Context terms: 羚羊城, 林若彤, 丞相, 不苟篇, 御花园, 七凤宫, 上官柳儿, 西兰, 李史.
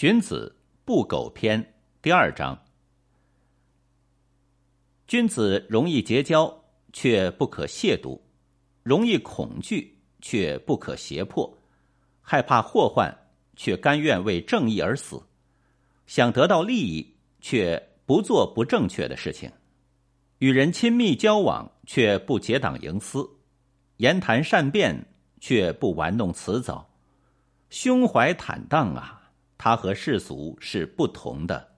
荀子不苟篇第二章。君子容易结交，却不可亵渎；容易恐惧，却不可胁迫；害怕祸患，却甘愿为正义而死；想得到利益，却不做不正确的事情；与人亲密交往，却不结党营私；言谈善辩，却不玩弄辞藻。胸怀坦荡啊，它和世俗是不同的。